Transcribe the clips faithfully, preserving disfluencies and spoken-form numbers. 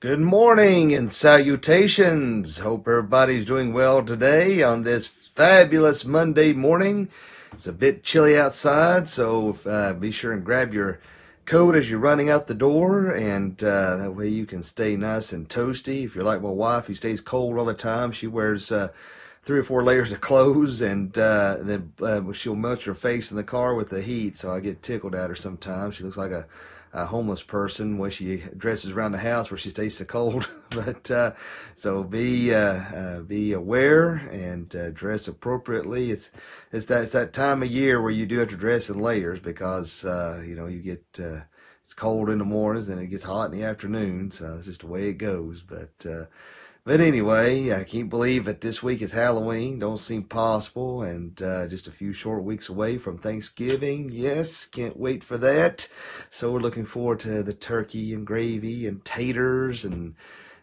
Good morning and salutations. Hope everybody's doing well today on this fabulous Monday morning. It's a bit chilly outside, so uh, be sure and grab your coat as you're running out the door, and uh, that way you can stay nice and toasty. If you're like my wife, who stays cold all the time, she wears uh, three or four layers of clothes, and uh, then uh, she'll melt your face in the car with the heat, so I get tickled at her sometimes. She looks like a A homeless person where she dresses around the house where she stays so cold. But uh, so be uh, uh, be aware and uh, dress appropriately. It's it's that it's that time of year where you do have to dress in layers because uh, you know you get uh, it's cold in the mornings and it gets hot in the afternoon. So it's just the way it goes. But uh, but anyway, I can't believe that this week is Halloween. Don't seem possible, and uh, just a few short weeks away from Thanksgiving. Yes, can't wait for that. So we're looking forward to the turkey and gravy and taters and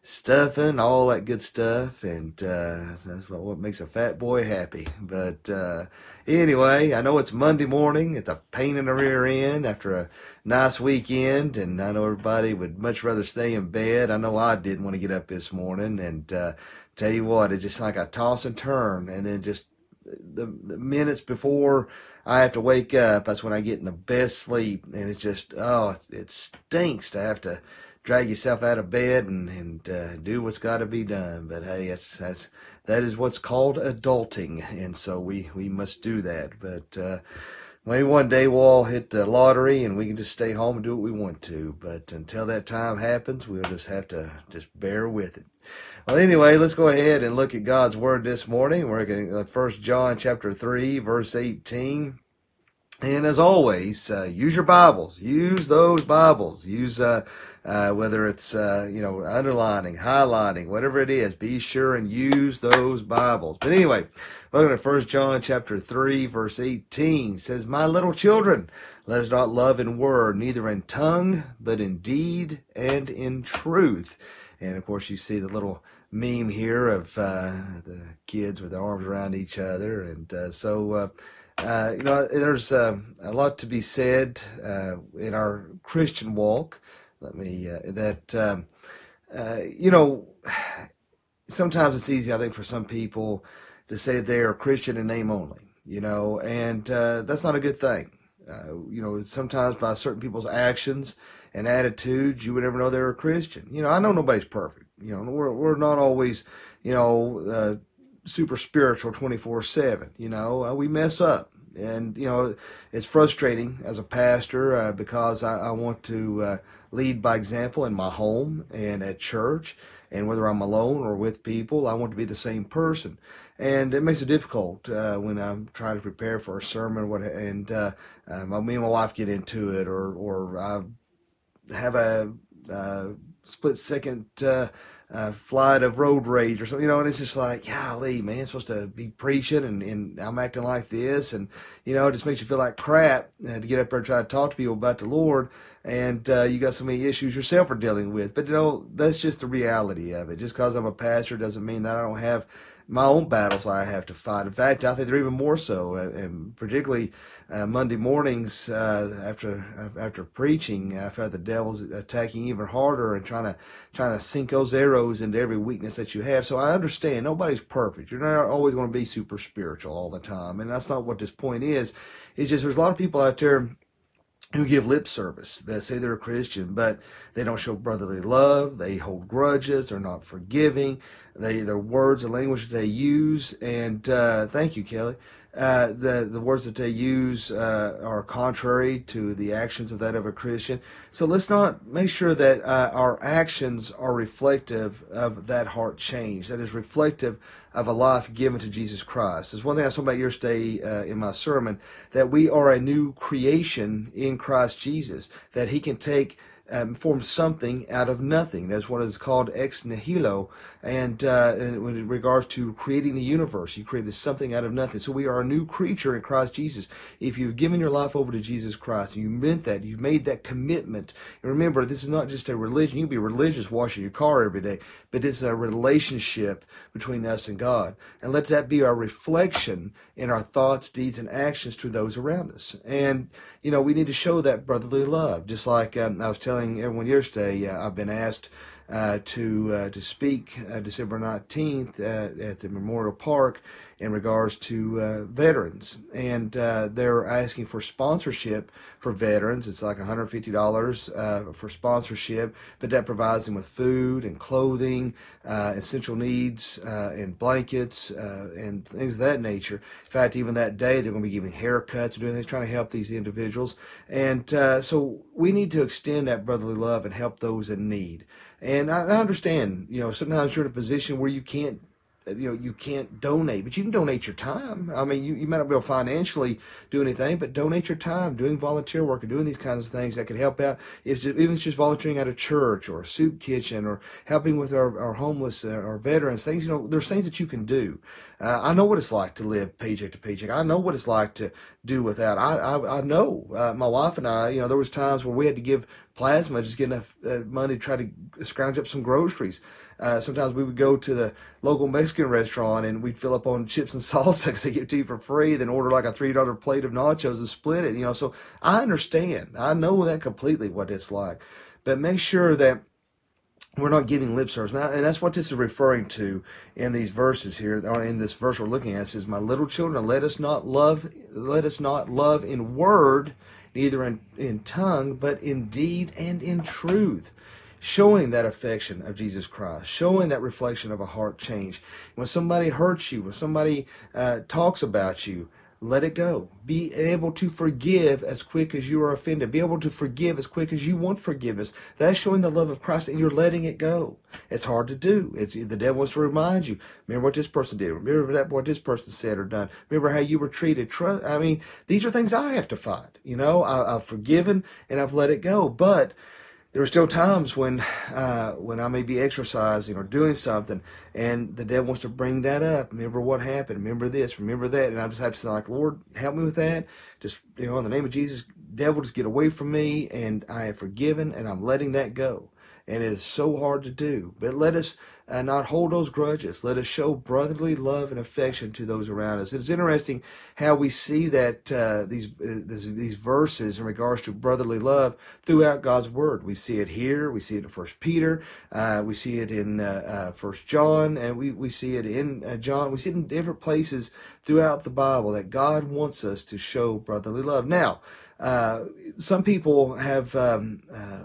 stuffing, all that good stuff, and uh, that's what, what makes a fat boy happy. But uh, anyway, I know it's Monday morning. It's a pain in the rear end after a nice weekend, and I know everybody would much rather stay in bed. I know I didn't want to get up this morning, and uh, tell you what, it's just like I toss and turn, and then just the, the minutes before I have to wake up, that's when I get in the best sleep, and it's just, oh, it, it stinks to have to drag yourself out of bed and, and uh, do what's got to be done. But hey, that's, that's, that is what's called adulting, and so we, we must do that. But uh, maybe one day we'll all hit the lottery and we can just stay home and do what we want to. But until that time happens, we'll just have to just bear with it. Well, anyway, let's go ahead and look at God's Word this morning. We're going to First John chapter three, verse eighteen. And as always, uh, use your Bibles. Use those Bibles. Use uh, uh, whether it's uh, you know underlining, highlighting, whatever it is. Be sure and use those Bibles. But anyway, welcome to First John chapter three, verse eighteen. It says, "My little children, let us not love in word, neither in tongue, but in deed and in truth." And of course, you see the little meme here of uh, the kids with their arms around each other, and uh, so. Uh, Uh, you know, there's uh, a lot to be said uh, in our Christian walk. Let me uh, that um, uh, you know. Sometimes it's easy, I think, for some people to say they are Christian in name only. You know, and uh, that's not a good thing. Uh, you know, sometimes by certain people's actions and attitudes, you would never know they were Christian. You know, I know nobody's perfect. You know, we're we're not always, you know. Uh, super spiritual twenty-four seven, you know, uh, we mess up, and, you know, it's frustrating as a pastor uh, because I, I want to uh, lead by example in my home and at church, and whether I'm alone or with people, I want to be the same person, and it makes it difficult uh, when I'm trying to prepare for a sermon, what, and uh, uh, me and my wife get into it, or, or I have a uh, split second uh Uh, flight of road rage or something, you know, and it's just like, golly, man, I'm supposed to be preaching, and, and I'm acting like this, and, you know, it just makes you feel like crap uh, to get up there and try to talk to people about the Lord, and uh, you got so many issues yourself are dealing with. But, you know, that's just the reality of it. Just because I'm a pastor doesn't mean that I don't have my own battles I have to fight. In fact, I think they're even more so, and particularly uh, Monday mornings uh, after after preaching, I felt the devil's attacking even harder and trying to trying to sink those arrows into every weakness that you have. So I understand nobody's perfect. You're not always going to be super spiritual all the time, and that's not what this point is. It's just there's a lot of people out there who give lip service that say they're a Christian, but they don't show brotherly love, they hold grudges, they're not forgiving, they their words and language that they use, and uh, thank you, Kelly, uh, the, the words that they use uh, are contrary to the actions of that of a Christian. So let's not make sure that uh, our actions are reflective of that heart change, that is reflective of a life given to Jesus Christ. There's one thing I was talking about yesterday uh, in my sermon, that we are a new creation in Christ Jesus, that he can take Um, form something out of nothing. That's what is called ex nihilo, and uh, in regards to creating the universe, he created something out of nothing. So we are a new creature in Christ Jesus. If you've given your life over to Jesus Christ, you meant that, you've made that commitment. And remember, this is not just a religion. You can be religious washing your car every day, but it's a relationship between us and God. And let that be our reflection in our thoughts, deeds, and actions to those around us. And, you know, we need to show that brotherly love, just like um, I was telling telling everyone yesterday, uh, I've been asked uh, to uh, to speak uh, December nineteenth uh, at the Memorial Park in regards to uh, veterans, and uh, they're asking for sponsorship for veterans. It's like one hundred fifty dollars uh, for sponsorship, but that provides them with food and clothing, uh, essential needs, uh, and blankets, uh, and things of that nature. In fact, even that day, they're going to be giving haircuts and doing things, trying to help these individuals. And uh, so we need to extend that brotherly love and help those in need. And I, I understand, you know, sometimes you're in a position where you can't, you know, you can't donate, but you can donate your time. I mean, you, you might not be able to financially do anything, but donate your time, doing volunteer work or doing these kinds of things that could help out. If just, even if it's just volunteering at a church or a soup kitchen or helping with our, our homeless or veterans, things, you know, there's things that you can do. Uh, I know what it's like to live paycheck to paycheck. I know what it's like to do without. I, I, I know uh, my wife and I, you know, there was times where we had to give plasma, just get enough uh, money to try to scrounge up some groceries. Uh, sometimes we would go to the local Mexican restaurant and we'd fill up on chips and salsa because they give it to you for free, then order like a three dollar plate of nachos and split it. You know, so I understand. I know that completely what it's like. But make sure that we're not giving lip service. Now, and that's what this is referring to in these verses here, or in this verse we're looking at. It says, "My little children, let us not love, let us not love in word, neither in, in tongue, but in deed and in truth." Showing that affection of Jesus Christ, showing that reflection of a heart change. When somebody hurts you, when somebody uh, talks about you, let it go. Be able to forgive as quick as you are offended. Be able to forgive as quick as you want forgiveness. That's showing the love of Christ, and you're letting it go. It's hard to do. It's, the devil wants to remind you. Remember what this person did. Remember that what this person said or done. Remember how you were treated. Trust, I mean, these are things I have to fight. You know, I, I've forgiven and I've let it go, but there are still times when uh, when I may be exercising or doing something, and the devil wants to bring that up. Remember what happened. Remember this. Remember that. And I just have to say, like, Lord, help me with that. Just, you know, in the name of Jesus, devil, just get away from me. And I have forgiven, and I'm letting that go. And it is so hard to do. But let us uh, not hold those grudges. Let us show brotherly love and affection to those around us. It's interesting how we see that uh, these uh, this, these verses in regards to brotherly love throughout God's Word. We see it here. We see it in First Peter. Uh, we see it in uh, uh, First John. And we, we see it in uh, John. We see it in different places throughout the Bible that God wants us to show brotherly love. Now, uh, some people have... Um, uh,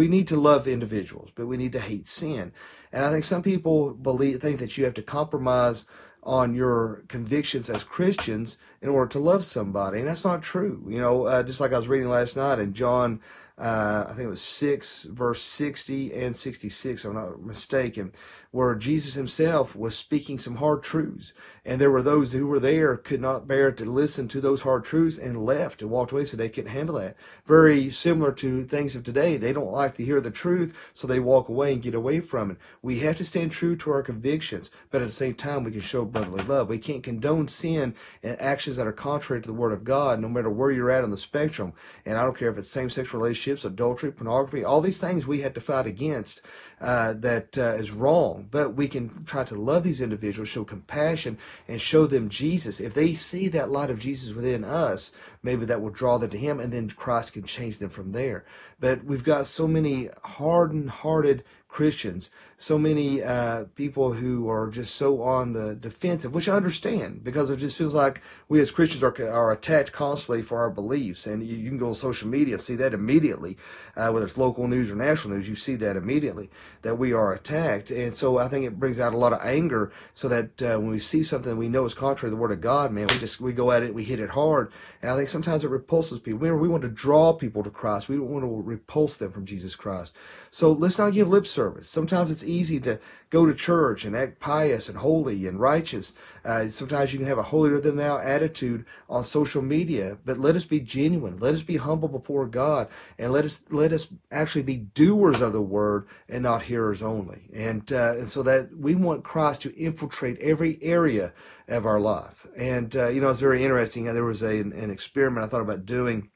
We need to love individuals, but we need to hate sin. And I think some people believe, think that you have to compromise on your convictions as Christians in order to love somebody, and that's not true. You know, uh, just like I was reading last night in John, uh, I think it was six, verse sixty and sixty-six, if I'm not mistaken, where Jesus himself was speaking some hard truths. And there were those who were there could not bear to listen to those hard truths and left and walked away, so they couldn't handle that. Very similar to things of today. They don't like to hear the truth, so they walk away and get away from it. We have to stand true to our convictions, but at the same time, we can show brotherly love. We can't condone sin and actions that are contrary to the Word of God, no matter where you're at on the spectrum. And I don't care if it's same-sex relationships, adultery, pornography, all these things we have to fight against uh, that uh, is wrong. But we can try to love these individuals, show compassion, and show them Jesus. If they see that light of Jesus within us, maybe that will draw them to him, and then Christ can change them from there. But we've got so many hardened-hearted Christians, so many uh, people who are just so on the defensive, which I understand, because it just feels like we as Christians are, are attacked constantly for our beliefs. And you, you can go on social media and see that immediately, uh, whether it's local news or national news, you see that immediately, that we are attacked. And so I think it brings out a lot of anger, so that uh, when we see something that we know is contrary to the Word of God, man, we just we go at it, we hit it hard. And I think sometimes it repulses people. Remember, we want to draw people to Christ. We don't want to repulse them from Jesus Christ. So let's not give lip service. Sometimes it's easy to go to church and act pious and holy and righteous. Uh, sometimes you can have a holier-than-thou attitude on social media, but let us be genuine. Let us be humble before God, and let us let us actually be doers of the Word and not hearers only. And, uh, and so that we want Christ to infiltrate every area of our life. And, uh, you know, it's very interesting. There was a, an experiment I thought about doing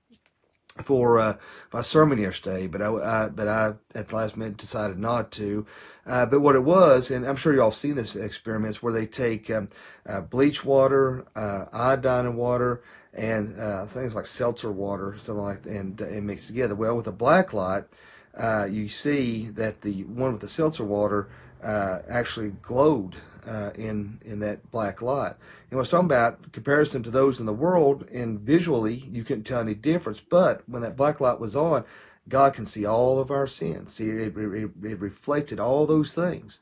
for uh, my sermon yesterday, but I, I but I at the last minute decided not to. Uh, but what it was, and I'm sure y'all have seen this experiments where they take um, uh, bleach water, uh, iodine and water, and uh, things like seltzer water, something like that, and, and mix it together. Well, with a black light, uh, you see that the one with the seltzer water uh, actually glowed uh, in in that black light. And what I was talking about comparison to those in the world, and visually you couldn't tell any difference. But when that black light was on, God can see all of our sins. See, it, it, it reflected all those things,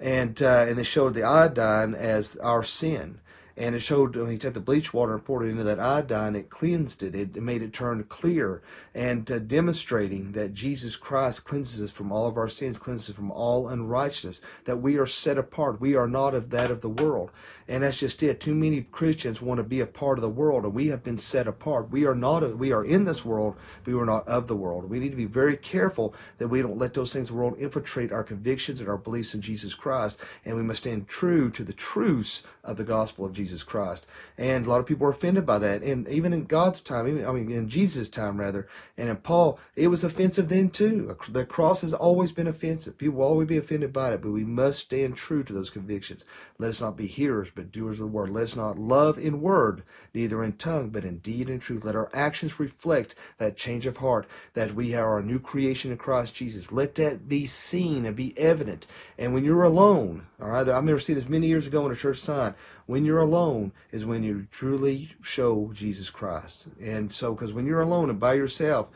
and uh, and they showed the iodine as our sin. And it showed when he took the bleach water and poured it into that iodine, it cleansed it. It made it turn clear, and uh, demonstrating that Jesus Christ cleanses us from all of our sins, cleanses us from all unrighteousness, that we are set apart. We are not of that of the world. And that's just it. Too many Christians want to be a part of the world, and we have been set apart. We are not. Of, we are in this world, but we are not of the world. We need to be very careful that we don't let those things in the world infiltrate our convictions and our beliefs in Jesus Christ. And we must stand true to the truths of the gospel of Jesus. Jesus Christ. And a lot of people are offended by that. And even in God's time, even, I mean, in Jesus' time rather, and in Paul, it was offensive then too. The cross has always been offensive. People will always be offended by it, but we must stand true to those convictions. Let us not be hearers, but doers of the word. Let us not love in word, neither in tongue, but in deed and in truth. Let our actions reflect that change of heart, that we are a new creation in Christ Jesus. Let that be seen and be evident. And when you're alone, all right, I remember seeing this many years ago in a church sign, when you're alone is when you truly show Jesus Christ. And so, because when you're alone and by yourself,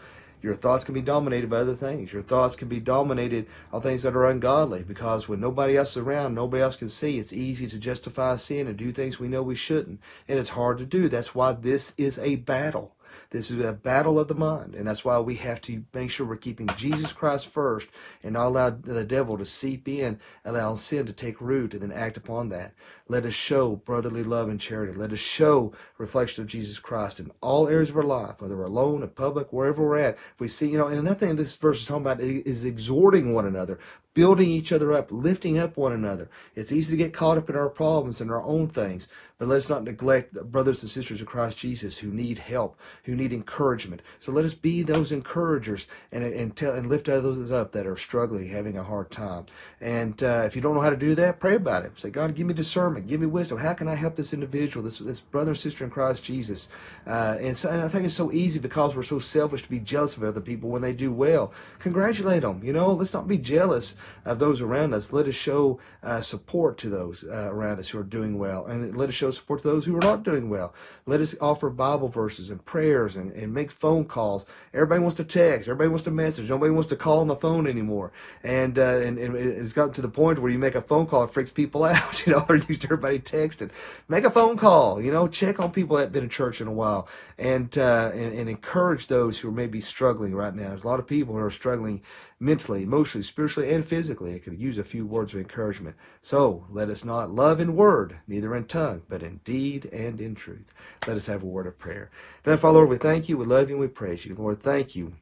your thoughts can be dominated by other things. Your thoughts can be dominated on things that are ungodly, because when nobody else is around, nobody else can see, it's easy to justify sin and do things we know we shouldn't. And it's hard to do. That's why this is a battle. This is a battle of the mind, and that's why we have to make sure we're keeping Jesus Christ first and not allow the devil to seep in, allow sin to take root and then act upon that. Let us show brotherly love and charity. Let us show reflection of Jesus Christ in all areas of our life, whether we're alone, in public, wherever we're at. We see, you know, and another thing this verse is talking about is exhorting one another, building each other up, lifting up one another. It's easy to get caught up in our problems and our own things, but let's not neglect the brothers and sisters of Christ Jesus who need help, who need encouragement. So let us be those encouragers and and, tell, and lift others up that are struggling, having a hard time. And uh, if you don't know how to do that, pray about it. Say, God, give me discernment, give me wisdom. How can I help this individual, this this brother and sister in Christ Jesus? Uh, and, so, and I think it's so easy because we're so selfish to be jealous of other people when they do well. Congratulate them. You know, let's not be jealous of those around us. Let us show uh, support to those uh, around us who are doing well, and let us show support to those who are not doing well. Let us offer Bible verses and prayers and, and make phone calls. Everybody wants to text. Everybody wants to message. Nobody wants to call on the phone anymore. And, uh, and, and it's gotten to the point where you make a phone call, it freaks people out. You know, they're used to everybody texting. Make a phone call. You know, check on people that haven't been in church in a while, and uh, and, and encourage those who are maybe struggling right now. There's a lot of people who are struggling mentally, emotionally, spiritually, and physically. It could use a few words of encouragement. So let us not love in word, neither in tongue, but in deed and in truth. Let us have a word of prayer. Now, Father, Lord, we thank you, we love you, and we praise you. Lord, thank you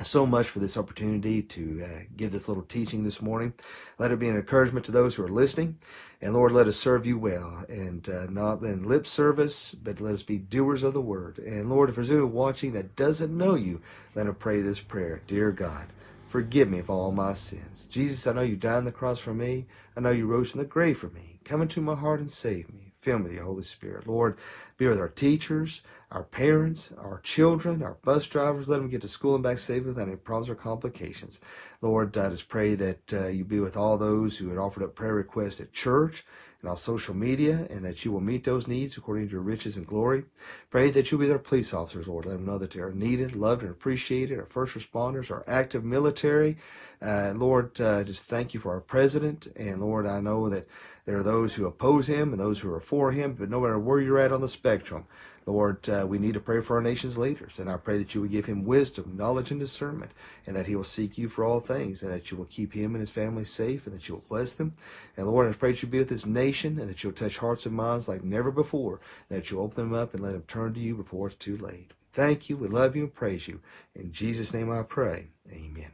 so much for this opportunity to uh, give this little teaching this morning. Let it be an encouragement to those who are listening. And Lord, let us serve you well, and uh, not in lip service, but let us be doers of the word. And Lord, if there's anyone watching that doesn't know you, let them pray this prayer. Dear God, forgive me of all my sins. Jesus, I know you died on the cross for me. I know you rose from the grave for me. Come into my heart and save me. Fill me with the Holy Spirit. Lord, be with our teachers, our parents, our children, our bus drivers. Let them get to school and back safe without any problems or complications. Lord, I just pray that uh, you be with all those who had offered up prayer requests at church and on social media, and that you will meet those needs according to your riches and glory. Pray that you'll be their police officers, Lord. Let them know that they are needed, loved, and appreciated. Our first responders, our active military. Uh, Lord, uh, just thank you for our president. And Lord, I know that there are those who oppose him and those who are for him, but no matter where you're at on the spectrum, Lord, uh, we need to pray for our nation's leaders, and I pray that you would give him wisdom, knowledge, and discernment, and that he will seek you for all things, and that you will keep him and his family safe, and that you will bless them. And Lord, I pray that you be with this nation, and that you'll touch hearts and minds like never before, and that you'll open them up and let them turn to you before it's too late. Thank you. We love you and praise you. In Jesus' name I pray. Amen.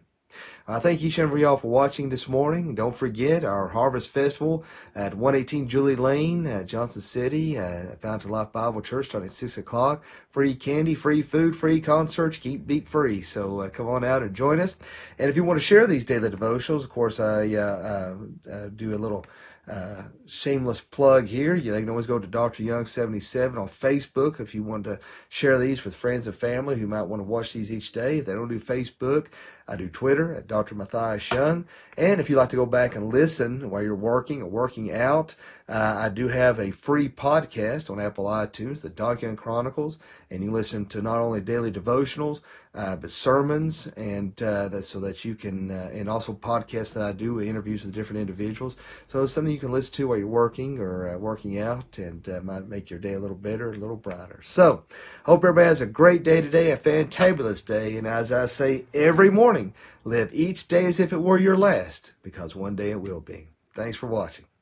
I thank each and every y'all for watching this morning. Don't forget our Harvest Festival at one eighteen Julie Lane, uh, Johnson City, uh, Fountain Life Bible Church, starting at six o'clock. Free candy, free food, free concerts, keep beat free. So uh, come on out and join us. And if you want to share these daily devotionals, of course, I uh, uh, uh, do a little Uh, shameless plug here. You can always go to Doctor Young seventy-seven on Facebook if you want to share these with friends and family who might want to watch these each day. If they don't do Facebook, I do Twitter at Doctor Matthias Young. And if you like to go back and listen while you're working or working out, uh, I do have a free podcast on Apple iTunes, The Doc Young Chronicles, and you listen to not only daily devotionals, uh, but sermons, and uh, that, so that you can, uh, and also podcasts that I do, interviews with different individuals. So it's something you can listen to while you're working or uh, working out, and uh, might make your day a little better, a little brighter. So hope everybody has a great day today, a fantabulous day, and as I say every morning, live each day as if it were your last, because one day it will be. Thanks for watching.